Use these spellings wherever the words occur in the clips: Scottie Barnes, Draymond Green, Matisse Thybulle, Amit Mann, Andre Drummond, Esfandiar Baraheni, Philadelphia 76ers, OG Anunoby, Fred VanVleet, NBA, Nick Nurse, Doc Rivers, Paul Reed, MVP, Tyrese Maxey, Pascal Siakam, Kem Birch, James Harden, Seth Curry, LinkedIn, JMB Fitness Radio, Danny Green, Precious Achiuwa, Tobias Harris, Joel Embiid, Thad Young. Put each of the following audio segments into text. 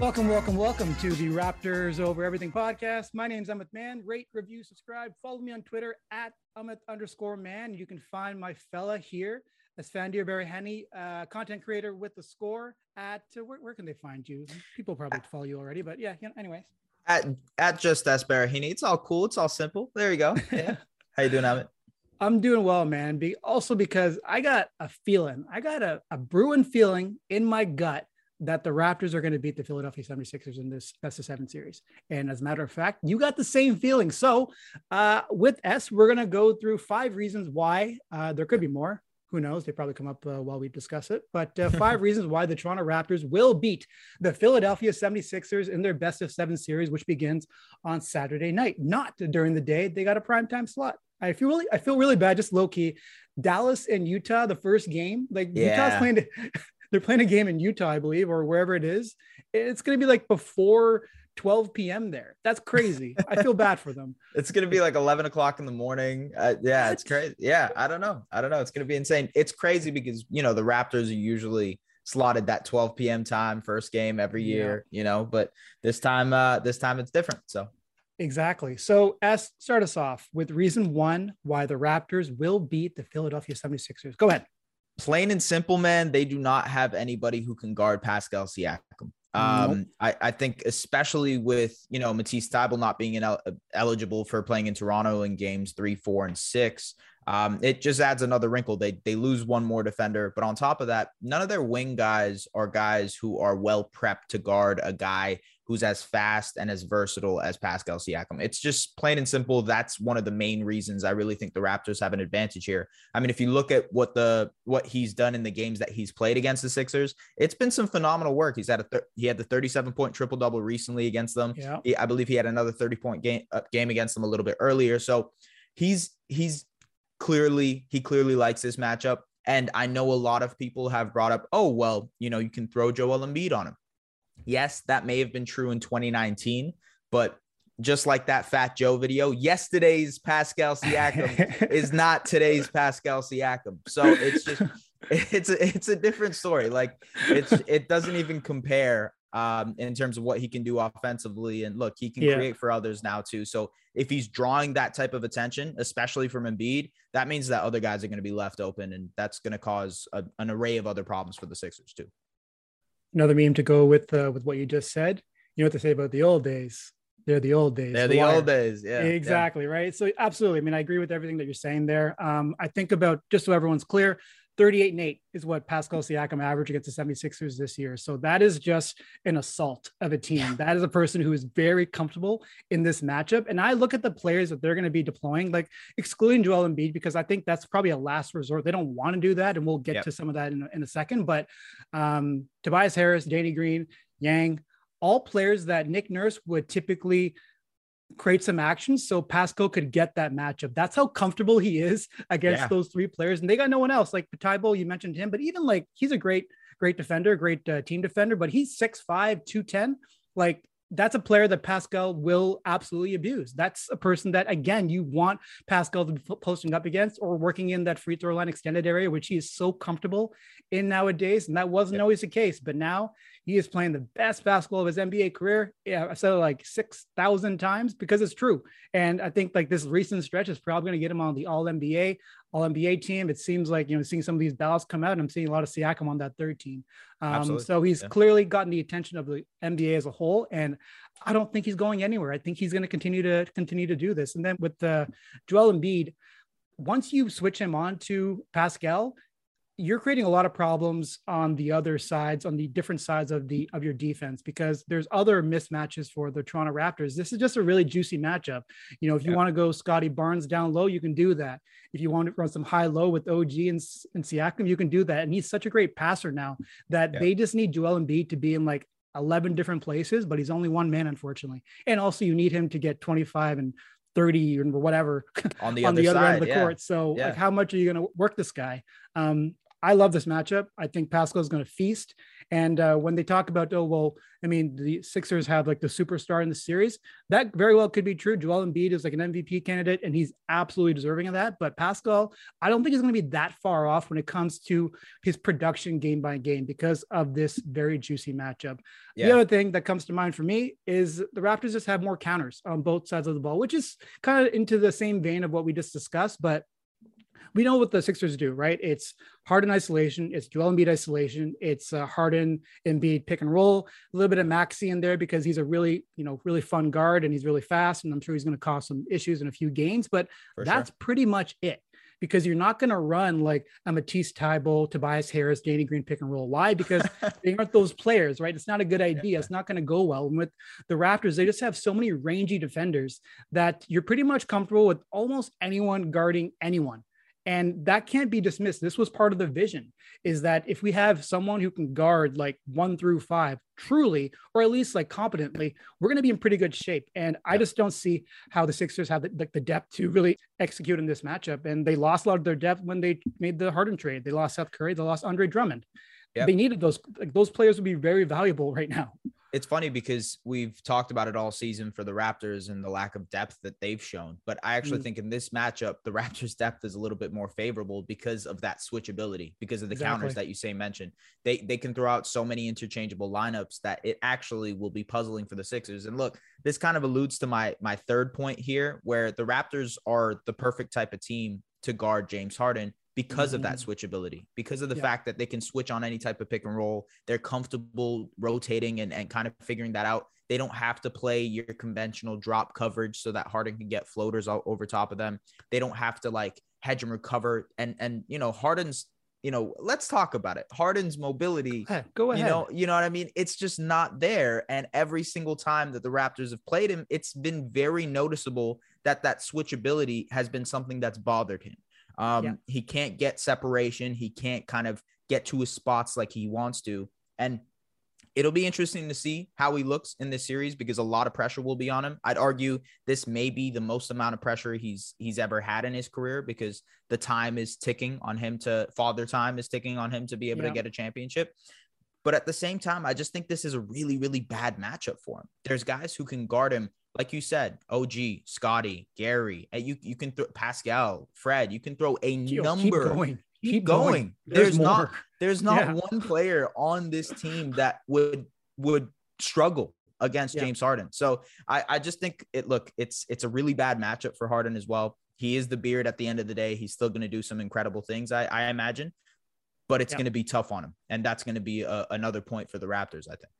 Welcome to the Raptors Over Everything podcast. My name's Amit Mann. Rate, review, subscribe. Follow me on Twitter at Amit_Mann. You can find my fella here, Esfandiar Baraheni, content creator with The Score. At where can they find you? People probably follow you already, but yeah, you know, anyways. At just that's Baraheni. It's all cool. It's all simple. There you go. Yeah. How you doing, Amit? I'm doing well, man. Also because I got a feeling, I got a brewing feeling in my gut that the Raptors are going to beat the Philadelphia 76ers in this best of seven series. And as a matter of fact, you got the same feeling. So with S, we're going to go through 5 reasons why there could be more. Who knows? They probably come up while we discuss it. But 5 reasons why the Toronto Raptors will beat the Philadelphia 76ers in their best of seven series, which begins on Saturday night, not during the day. They got a primetime slot. I feel really bad, just low key. Dallas and Utah, the first game, like Utah's playing. They're playing a game in Utah, I believe, or wherever it is. It's going to be like before 12 p.m. there. That's crazy. I feel bad for them. It's going to be like 11 o'clock in the morning. Yeah, it's crazy. Yeah, I don't know. It's going to be insane. It's crazy because, you know, the Raptors are usually slotted that 12 p.m. time first game every year, you know, but this time it's different. So. Exactly. So S, start us off with reason 1 why the Raptors will beat the Philadelphia 76ers. Go ahead. Plain and simple, man. They do not have anybody who can guard Pascal Siakam. Nope. I think especially with, you know, Matisse Thybulle not being eligible for playing in Toronto in games 3, 4, and 6, it just adds another wrinkle. They lose one more defender, but on top of that, none of their wing guys are guys who are well prepped to guard a guy who's as fast and as versatile as Pascal Siakam. It's just plain and simple. That's one of the main reasons I really think the Raptors have an advantage here. I mean, if you look at what he's done in the games that he's played against the Sixers, it's been some phenomenal work. He's had he had the 37-point triple-double recently against them. Yeah. I believe he had another 30-point game against them a little bit earlier. So he clearly likes this matchup. And I know a lot of people have brought up, oh, well, you know, you can throw Joel Embiid on him. Yes, that may have been true in 2019, but just like that Fat Joe video, yesterday's Pascal Siakam is not today's Pascal Siakam. So it's just, it's a different story. Like it doesn't even compare in terms of what he can do offensively. And look, he can create for others now too. So if he's drawing that type of attention, especially from Embiid, that means that other guys are going to be left open, and that's going to cause an array of other problems for the Sixers too. Another meme to go with what you just said. You know what they say about the old days? They're the old days. They're the old days. Yeah, exactly. Yeah. Right. So absolutely. I mean, I agree with everything that you're saying there. I think about, just so everyone's clear, 38-8 is what Pascal Siakam averaged against the 76ers this year. So that is just an assault of a team. That is a person who is very comfortable in this matchup. And I look at the players that they're going to be deploying, like excluding Joel Embiid, because I think that's probably a last resort. They don't want to do that. And we'll get to some of that in a second. But Tobias Harris, Danny Green, Yang, all players that Nick Nurse would typically create some action so Pascal could get that matchup. That's how comfortable he is against those 3 players, and they got no one else. Like Thybulle, you mentioned him, but even like he's a great defender, great team defender, but he's 6'5", 210. Like that's a player that Pascal will absolutely abuse. That's a person that, again, you want Pascal to be posting up against or working in that free throw line extended area, which he is so comfortable in nowadays. And that wasn't always the case, but now he is playing the best basketball of his NBA career. Yeah, I've said it like 6,000 times because it's true. And I think like this recent stretch is probably going to get him on the All-NBA team. It seems like, you know, seeing some of these ballots come out, and I'm seeing a lot of Siakam on that third team. So he's clearly gotten the attention of the NBA as a whole, and I don't think he's going anywhere. I think he's going to continue to do this. And then with Joel Embiid, once you switch him on to Pascal, you're creating a lot of problems on the other sides, on the different sides of the of your defense, because there's other mismatches for the Toronto Raptors. This is just a really juicy matchup. You know, if you want to go Scottie Barnes down low, you can do that. If you want to run some high low with OG and Siakam, you can do that. And he's such a great passer now that they just need Joel Embiid to be in like 11 different places, but he's only one man, unfortunately. And also you need him to get 25 and 30 or whatever on the, other side, end of the court. So like, how much are you going to work this guy? I love this matchup. I think Pascal is going to feast. And when they talk about, oh, well, I mean, the Sixers have like the superstar in the series. That very well could be true. Joel Embiid is like an MVP candidate, and he's absolutely deserving of that. But Pascal, I don't think he's going to be that far off when it comes to his production game by game because of this very juicy matchup. Yeah. The other thing that comes to mind for me is the Raptors just have more counters on both sides of the ball, which is kind of into the same vein of what we just discussed. But we know what the Sixers do, right? It's Harden isolation. It's Joel Embiid isolation. It's Harden, Embiid pick and roll, a little bit of Maxey in there because he's a really, you know, really fun guard and he's really fast. And I'm sure he's going to cause some issues in a few games, but that's pretty much it, because you're not going to run like a Matisse Thybulle, Tobias Harris, Danny Green pick and roll. Why? Because they aren't those players, right? It's not a good idea. It's not going to go well. And with the Raptors, they just have so many rangy defenders that you're pretty much comfortable with almost anyone guarding anyone. And that can't be dismissed. This was part of the vision, is that if we have someone who can guard like 1 through 5 truly, or at least like competently, we're going to be in pretty good shape. And I just don't see how the Sixers have the depth to really execute in this matchup. And they lost a lot of their depth when they made the Harden trade. They lost Seth Curry. They lost Andre Drummond. Yep. They needed those. Like, those players would be very valuable right now. It's funny because we've talked about it all season for the Raptors and the lack of depth that they've shown. But I actually think in this matchup, the Raptors' depth is a little bit more favorable because of that switchability, because of the counters that you mentioned. They can throw out so many interchangeable lineups that it actually will be puzzling for the Sixers. And look, this kind of alludes to my third point here, where the Raptors are the perfect type of team to guard James Harden, because of that switchability, because of the fact that they can switch on any type of pick and roll. They're comfortable rotating and kind of figuring that out. They don't have to play your conventional drop coverage so that Harden can get floaters all over top of them. They don't have to like hedge and recover. And, you know, Harden's, you know, let's talk about it. Harden's mobility, go ahead. You know what I mean? It's just not there. And every single time that the Raptors have played him, it's been very noticeable that switchability has been something that's bothered him. He can't get separation. He can't kind of get to his spots like he wants to. And it'll be interesting to see how he looks in this series, because a lot of pressure will be on him. I'd argue this may be the most amount of pressure he's ever had in his career, because the time is ticking on him to father time is ticking on him to be able to get a championship. But at the same time, I just think this is a really, really bad matchup for him. There's guys who can guard him. Like you said, OG, Scotty, Gary, and you can throw Pascal, Fred, you can throw a number. Keep going. There's not one player on this team that would struggle against James Harden. So I just think it's a really bad matchup for Harden as well. He is the beard at the end of the day. He's still going to do some incredible things, I imagine, but it's going to be tough on him. And that's going to be another point for the Raptors, I think.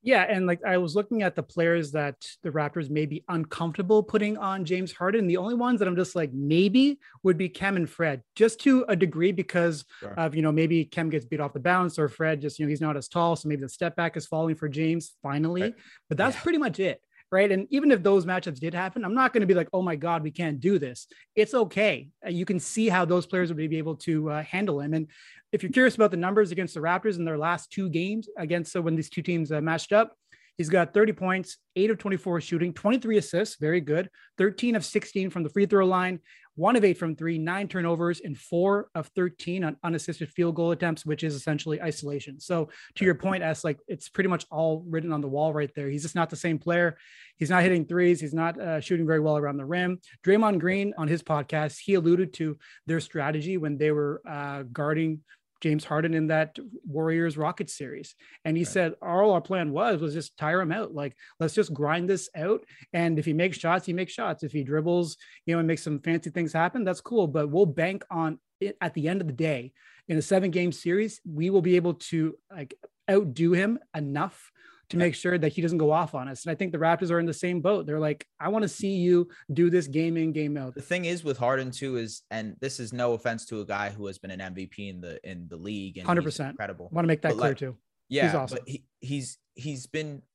Yeah. And like, I was looking at the players that the Raptors may be uncomfortable putting on James Harden. The only ones that I'm just like, maybe would be Kem and Fred, just to a degree, because of, you know, maybe Kem gets beat off the bounce, or Fred just, you know, he's not as tall. So maybe the step back is falling for James finally, but that's pretty much it. Right. And even if those matchups did happen, I'm not going to be like, oh my God, we can't do this. It's okay. You can see how those players would be able to handle him. And if you're curious about the numbers against the Raptors in their last 2 games against, so when these two teams matched up, he's got 30 points, 8 of 24 shooting, 23 assists. Very good. 13 of 16 from the free throw line, 1 of 8 from 3, 9 turnovers, and 4 of 13 on unassisted field goal attempts, which is essentially isolation. So to your point, as like, it's pretty much all written on the wall right there. He's just not the same player. He's not hitting threes. He's not shooting very well around the rim. Draymond Green on his podcast, he alluded to their strategy when they were guarding James Harden in that Warriors Rockets series. And he said, all our plan was just tire him out. Like, let's just grind this out. And if he makes shots, he makes shots. If he dribbles, you know, and makes some fancy things happen, that's cool. But we'll bank on it at the end of the day. In a 7-game series, we will be able to like outdo him enough to make sure that he doesn't go off on us. And I think the Raptors are in the same boat. They're like, I want to see you do this game in, game out. The thing is with Harden too is, and this is no offense to a guy who has been an MVP in the league. 100%. Incredible. I want to make that clear too. Yeah, he's awesome. But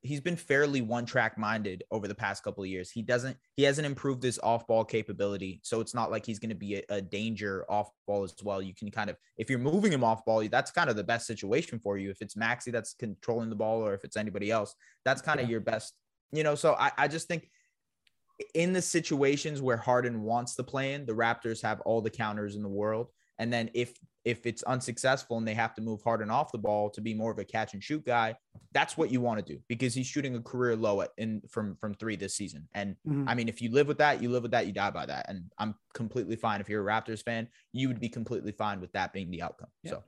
he's been fairly one-track minded over the past couple of years. He hasn't improved his off-ball capability, so it's not like he's going to be a danger off-ball as well. You can kind of, if you're moving him off-ball, that's kind of the best situation for you. If it's Maxey that's controlling the ball, or if it's anybody else, that's kind of your best. You know, so I just think in the situations where Harden wants to play in, the Raptors have all the counters in the world. And then if it's unsuccessful and they have to move Harden off the ball to be more of a catch and shoot guy, that's what you want to do, because he's shooting a career low from three this season. And I mean, if you live with that, you die by that. And I'm completely fine. If you're a Raptors fan, you would be completely fine with that being the outcome. Yeah. So,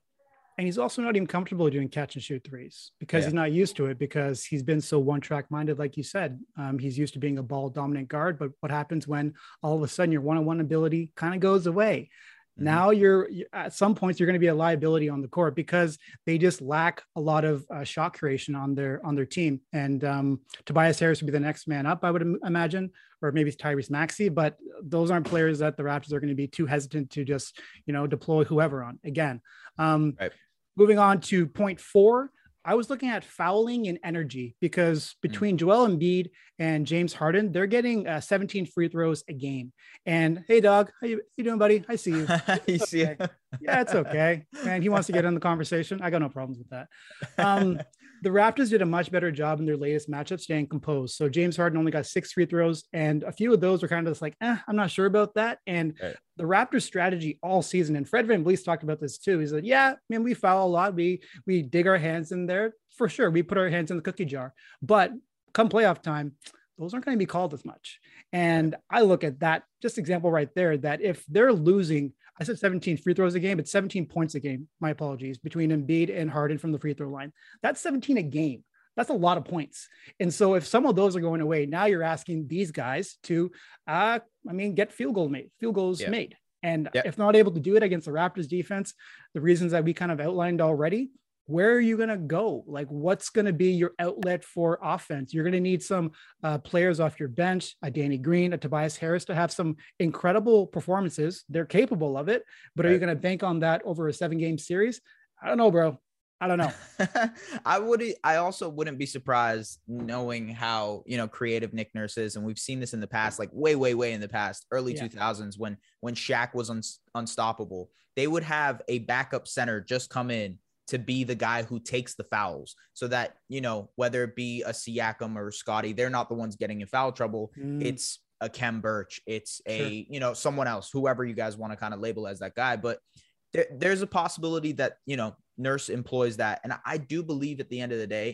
and he's also not even comfortable doing catch and shoot threes because he's not used to it, because he's been so one track minded. Like you said, he's used to being a ball dominant guard, but what happens when all of a sudden your one-on-one ability kind of goes away? Now you're at some points you're going to be a liability on the court, because they just lack a lot of shot creation on their team. And Tobias Harris would be the next man up, I would imagine, or maybe it's Tyrese Maxey. But those aren't players that the Raptors are going to be too hesitant to just deploy whoever on again. Moving on to point four. I was looking at fouling and energy, because between Joel Embiid and James Harden, they're getting 17 free throws a game. And hey, dog, how you doing, buddy? I see you. Yeah, it's okay. Man, he wants to get in the conversation. I got no problems with that. The Raptors did a much better job in their latest matchup staying composed. So James Harden only got 6 free throws, and a few of those were kind of just like, I'm not sure about that. And the Raptors' strategy all season, and Fred VanVleet's talked about this too. He's like, yeah, man, we foul a lot. We dig our hands in there for sure. We put our hands in the cookie jar, but come playoff time, those aren't going to be called as much. And I look at that just example right there, that if they're losing, I said 17 free throws a game, but 17 points a game, my apologies, between Embiid and Harden from the free throw line, that's 17 a game. That's a lot of points. And so if some of those are going away, now you're asking these guys to, get field goals made. And if not able to do it against the Raptors defense, the reasons that we kind of outlined already, where are you going to go? Like, what's going to be your outlet for offense? You're going to need some players off your bench, a Danny Green, a Tobias Harris, to have some incredible performances. They're capable of it, but are you going to bank on that over a 7-game series? I don't know, bro. I don't know. I also wouldn't be surprised, knowing how, creative Nick Nurse is. And we've seen this in the past, like way in the past, early 2000s, when Shaq was unstoppable, they would have a backup center just come in to be the guy who takes the fouls, so that, whether it be a Siakam or Scottie, they're not the ones getting in foul trouble. It's a Kem Birch. It's someone else, whoever you guys want to kind of label as that guy. But there's a possibility that, Nurse employs that. And I do believe at the end of the day.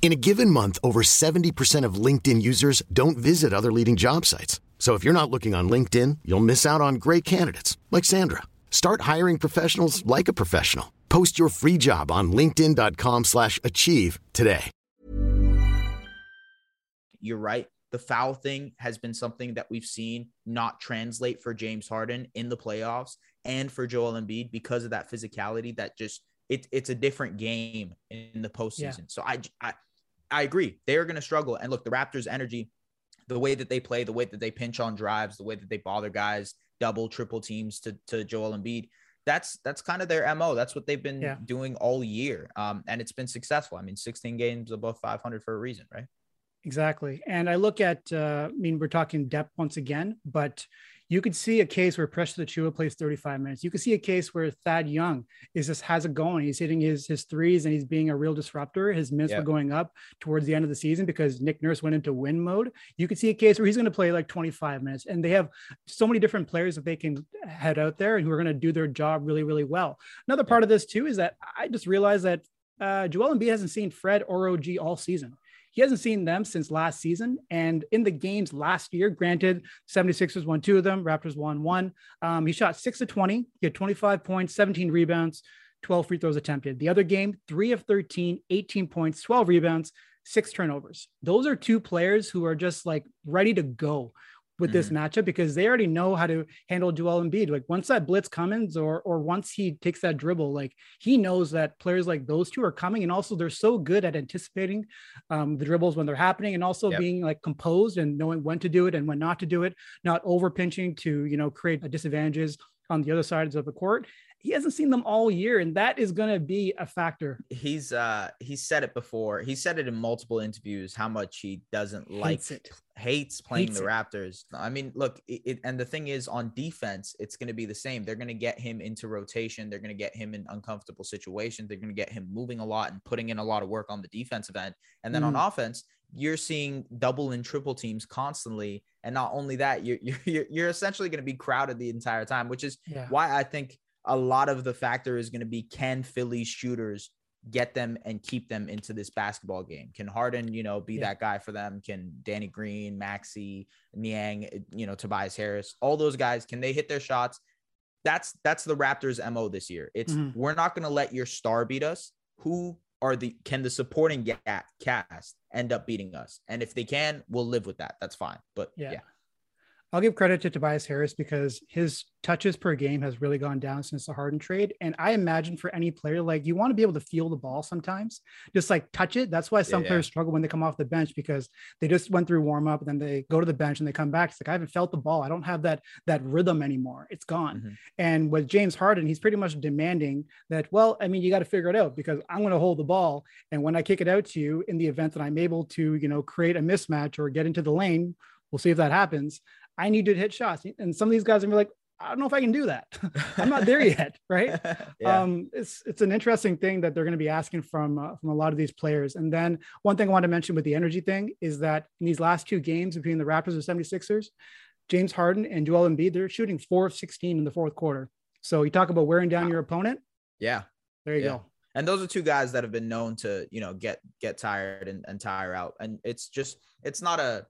In a given month, over 70% of LinkedIn users don't visit other leading job sites. So if you're not looking on LinkedIn, you'll miss out on great candidates like Sandra. Start hiring professionals like a professional. Post your free job on linkedin.com/achieve today. You're right. The foul thing has been something that we've seen not translate for James Harden in the playoffs and for Joel Embiid because of that physicality that just it's a different game in the postseason. Yeah. So I agree. They are going to struggle. And look, the Raptors' energy, the way that they play, the way that they pinch on drives, the way that they bother guys, double, triple teams to Joel Embiid, that's kind of their MO. That's what they've been doing all year. And it's been successful. I mean, 16 games above 500 for a reason, right? Exactly. And I look at, we're talking depth once again, but you could see a case where Precious Achiuwa plays 35 minutes. You could see a case where Thad Young has it going. He's hitting his threes and he's being a real disruptor. His minutes were going up towards the end of the season because Nick Nurse went into win mode. You could see a case where he's going to play like 25 minutes, and they have so many different players that they can head out there and who are going to do their job really, really well. Another part of this too is that I just realized that Joel Embiid hasn't seen Fred or OG all season. He hasn't seen them since last season. And in the games last year, granted, 76ers won two of them, Raptors won one. He shot 6 of 20. He had 25 points, 17 rebounds, 12 free throws attempted. The other game, 3 of 13, 18 points, 12 rebounds, 6 turnovers. Those are two players who are just like ready to go with this matchup because they already know how to handle Joel Embiid. Like once that blitz comes or once he takes that dribble, like he knows that players like those two are coming. And also they're so good at anticipating the dribbles when they're happening and also being like composed and knowing when to do it and when not to do it, not over pinching to, create disadvantages on the other sides of the court. He hasn't seen them all year, and that is going to be a factor. He's said it before. He said it in multiple interviews, how much he doesn't hates playing the Raptors. I mean, look, and the thing is on defense, it's going to be the same. They're going to get him into rotation. They're going to get him in uncomfortable situations. They're going to get him moving a lot and putting in a lot of work on the defensive end. And then on offense, you're seeing double and triple teams constantly. And not only that, you're essentially going to be crowded the entire time, which is why I think a lot of the factor is going to be, can Philly shooters get them and keep them into this basketball game? Can Harden, be that guy for them? Can Danny Green, Maxey, Niang, Tobias Harris, all those guys, can they hit their shots? That's the Raptors' MO this year. It's we're not going to let your star beat us. Can the supporting cast end up beating us? And if they can, we'll live with that. That's fine. But I'll give credit to Tobias Harris because his touches per game has really gone down since the Harden trade. And I imagine for any player, like you want to be able to feel the ball sometimes, just like touch it. That's why some players struggle when they come off the bench because they just went through warm up and then they go to the bench and they come back. It's like, I haven't felt the ball. I don't have that rhythm anymore. It's gone. And with James Harden, he's pretty much demanding that, you got to figure it out because I'm going to hold the ball. And when I kick it out to you, in the event that I'm able to, create a mismatch or get into the lane, we'll see if that happens. I need to hit shots. And some of these guys are like, I don't know if I can do that. I'm not there yet. Right. It's an interesting thing that they're going to be asking from a lot of these players. And then one thing I want to mention with the energy thing is that in these last two games between the Raptors and 76ers, James Harden and Joel Embiid, they're shooting 4 of 16 in the fourth quarter. So you talk about wearing down your opponent. Yeah. There you go. And those are two guys that have been known to, get tired and tire out. And it's just, it's not a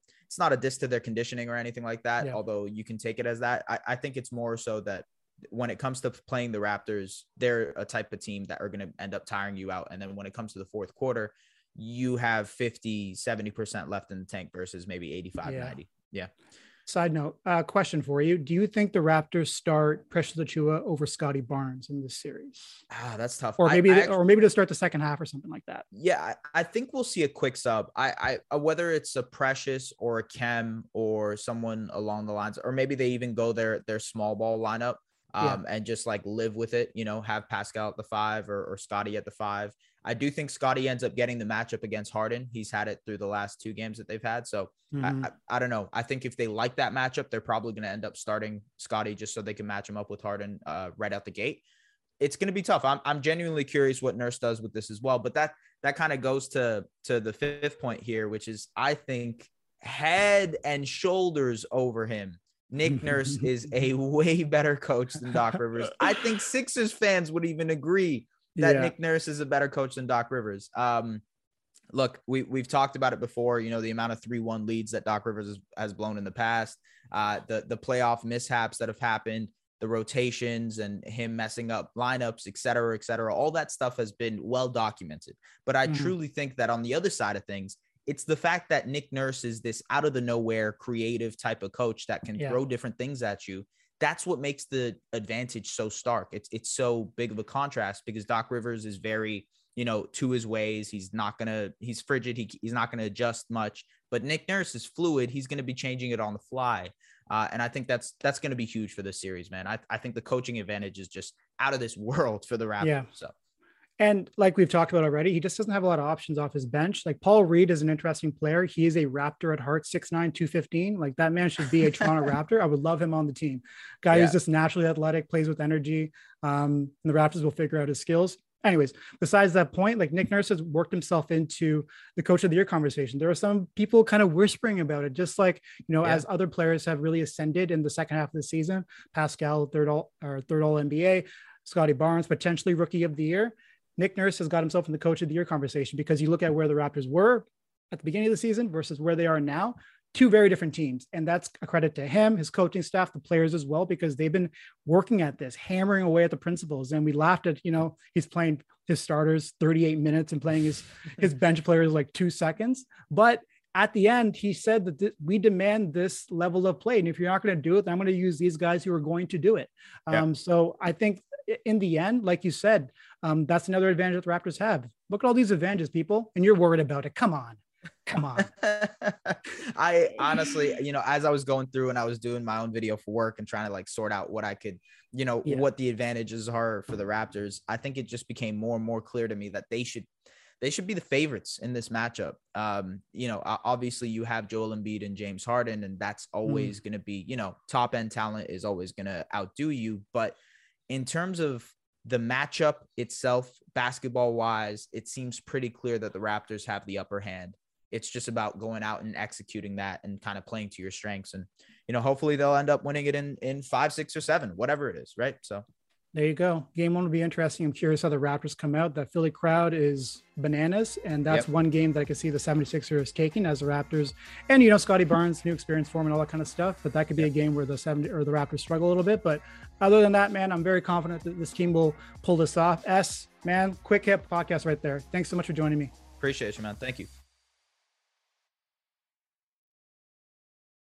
diss to their conditioning or anything like that, although you can take it as that. I think it's more so that when it comes to playing the Raptors, they're a type of team that are going to end up tiring you out. And then when it comes to the fourth quarter, you have 50, 70% left in the tank versus maybe 85, 90. Yeah. Side note, question for you. Do you think the Raptors start Precious Achiuwa over Scottie Barnes in this series? That's tough. Or maybe to start the second half or something like that. Yeah, I think we'll see a quick sub. I whether it's a Precious or a Kem or someone along the lines, or maybe they even go their small ball lineup and just like live with it, have Pascal at the 5 or Scottie at the 5. I do think Scottie ends up getting the matchup against Harden. He's had it through the last two games that they've had. So I don't know. I think if they like that matchup, they're probably going to end up starting Scottie just so they can match him up with Harden right out the gate. It's going to be tough. I'm genuinely curious what Nurse does with this as well. But that kind of goes to the fifth point here, which is I think head and shoulders over him, Nick Nurse is a way better coach than Doc Rivers. I think Sixers fans would even agree that Nick Nurse is a better coach than Doc Rivers. Look, we've talked about it before, the amount of 3-1 leads that Doc Rivers has blown in the past, the playoff mishaps that have happened, the rotations and him messing up lineups, et cetera, all that stuff has been well documented. But I truly think that on the other side of things, it's the fact that Nick Nurse is this out of the nowhere creative type of coach that can throw different things at you that's what makes the advantage so stark. It's so big of a contrast because Doc Rivers is very, you know, to his ways. He's frigid. He's not going to adjust much, but Nick Nurse is fluid. He's going to be changing it on the fly. And I think that's going to be huge for this series, man. I think the coaching advantage is just out of this world for the Raptors. Yeah. So, and like we've talked about already, he just doesn't have a lot of options off his bench. Like Paul Reed is an interesting player. He is a Raptor at heart, 6'9", 215. Like that man should be a Toronto Raptor. I would love him on the team. Guy who's just naturally athletic, plays with energy. And the Raptors will figure out his skills. Anyways, besides that point, like Nick Nurse has worked himself into the coach of the year conversation. There are some people kind of whispering about it, just like, you know, as other players have really ascended in the second half of the season, Pascal, third all NBA, Scottie Barnes, potentially rookie of the year. Nick Nurse has got himself in the coach of the year conversation because you look at where the Raptors were at the beginning of the season versus where they are now, two very different teams. And that's a credit to him, his coaching staff, the players as well, because they've been working at this, hammering away at the principles. And we laughed at, you know, he's playing his starters 38 minutes and playing his bench players like 2 seconds. But at the end, he said that we demand this level of play. And if you're not going to do it, then I'm going to use these guys who are going to do it. So I think in the end, like you said, that's another advantage that the Raptors have. Look at all these advantages, people, and you're worried about it. Come on. I honestly, you know, as I was going through and I was doing my own video for work and trying to like sort out what I could, you know, what the advantages are for the Raptors, I think it just became more and more clear to me that they should be the favorites in this matchup. You know, obviously you have Joel Embiid and James Harden, and that's always going to be, you know, top end talent is always going to outdo you. But in terms of the matchup itself, basketball wise, it seems pretty clear that the Raptors have the upper hand. It's just about going out and executing that and kind of playing to your strengths. And, you know, hopefully they'll end up winning it in 5, 6, or 7, whatever it is. Right. So there you go. Game one will be interesting. I'm curious how the Raptors come out. That Philly crowd is bananas. And that's one game that I could see the 76ers taking as the Raptors. And, you know, Scottie Barnes, new experience form and all that kind of stuff. But that could be a game where the Raptors struggle a little bit. But other than that, man, I'm very confident that this team will pull this off. S, man, quick hit podcast right there. Thanks so much for joining me. Appreciate you, man. Thank you.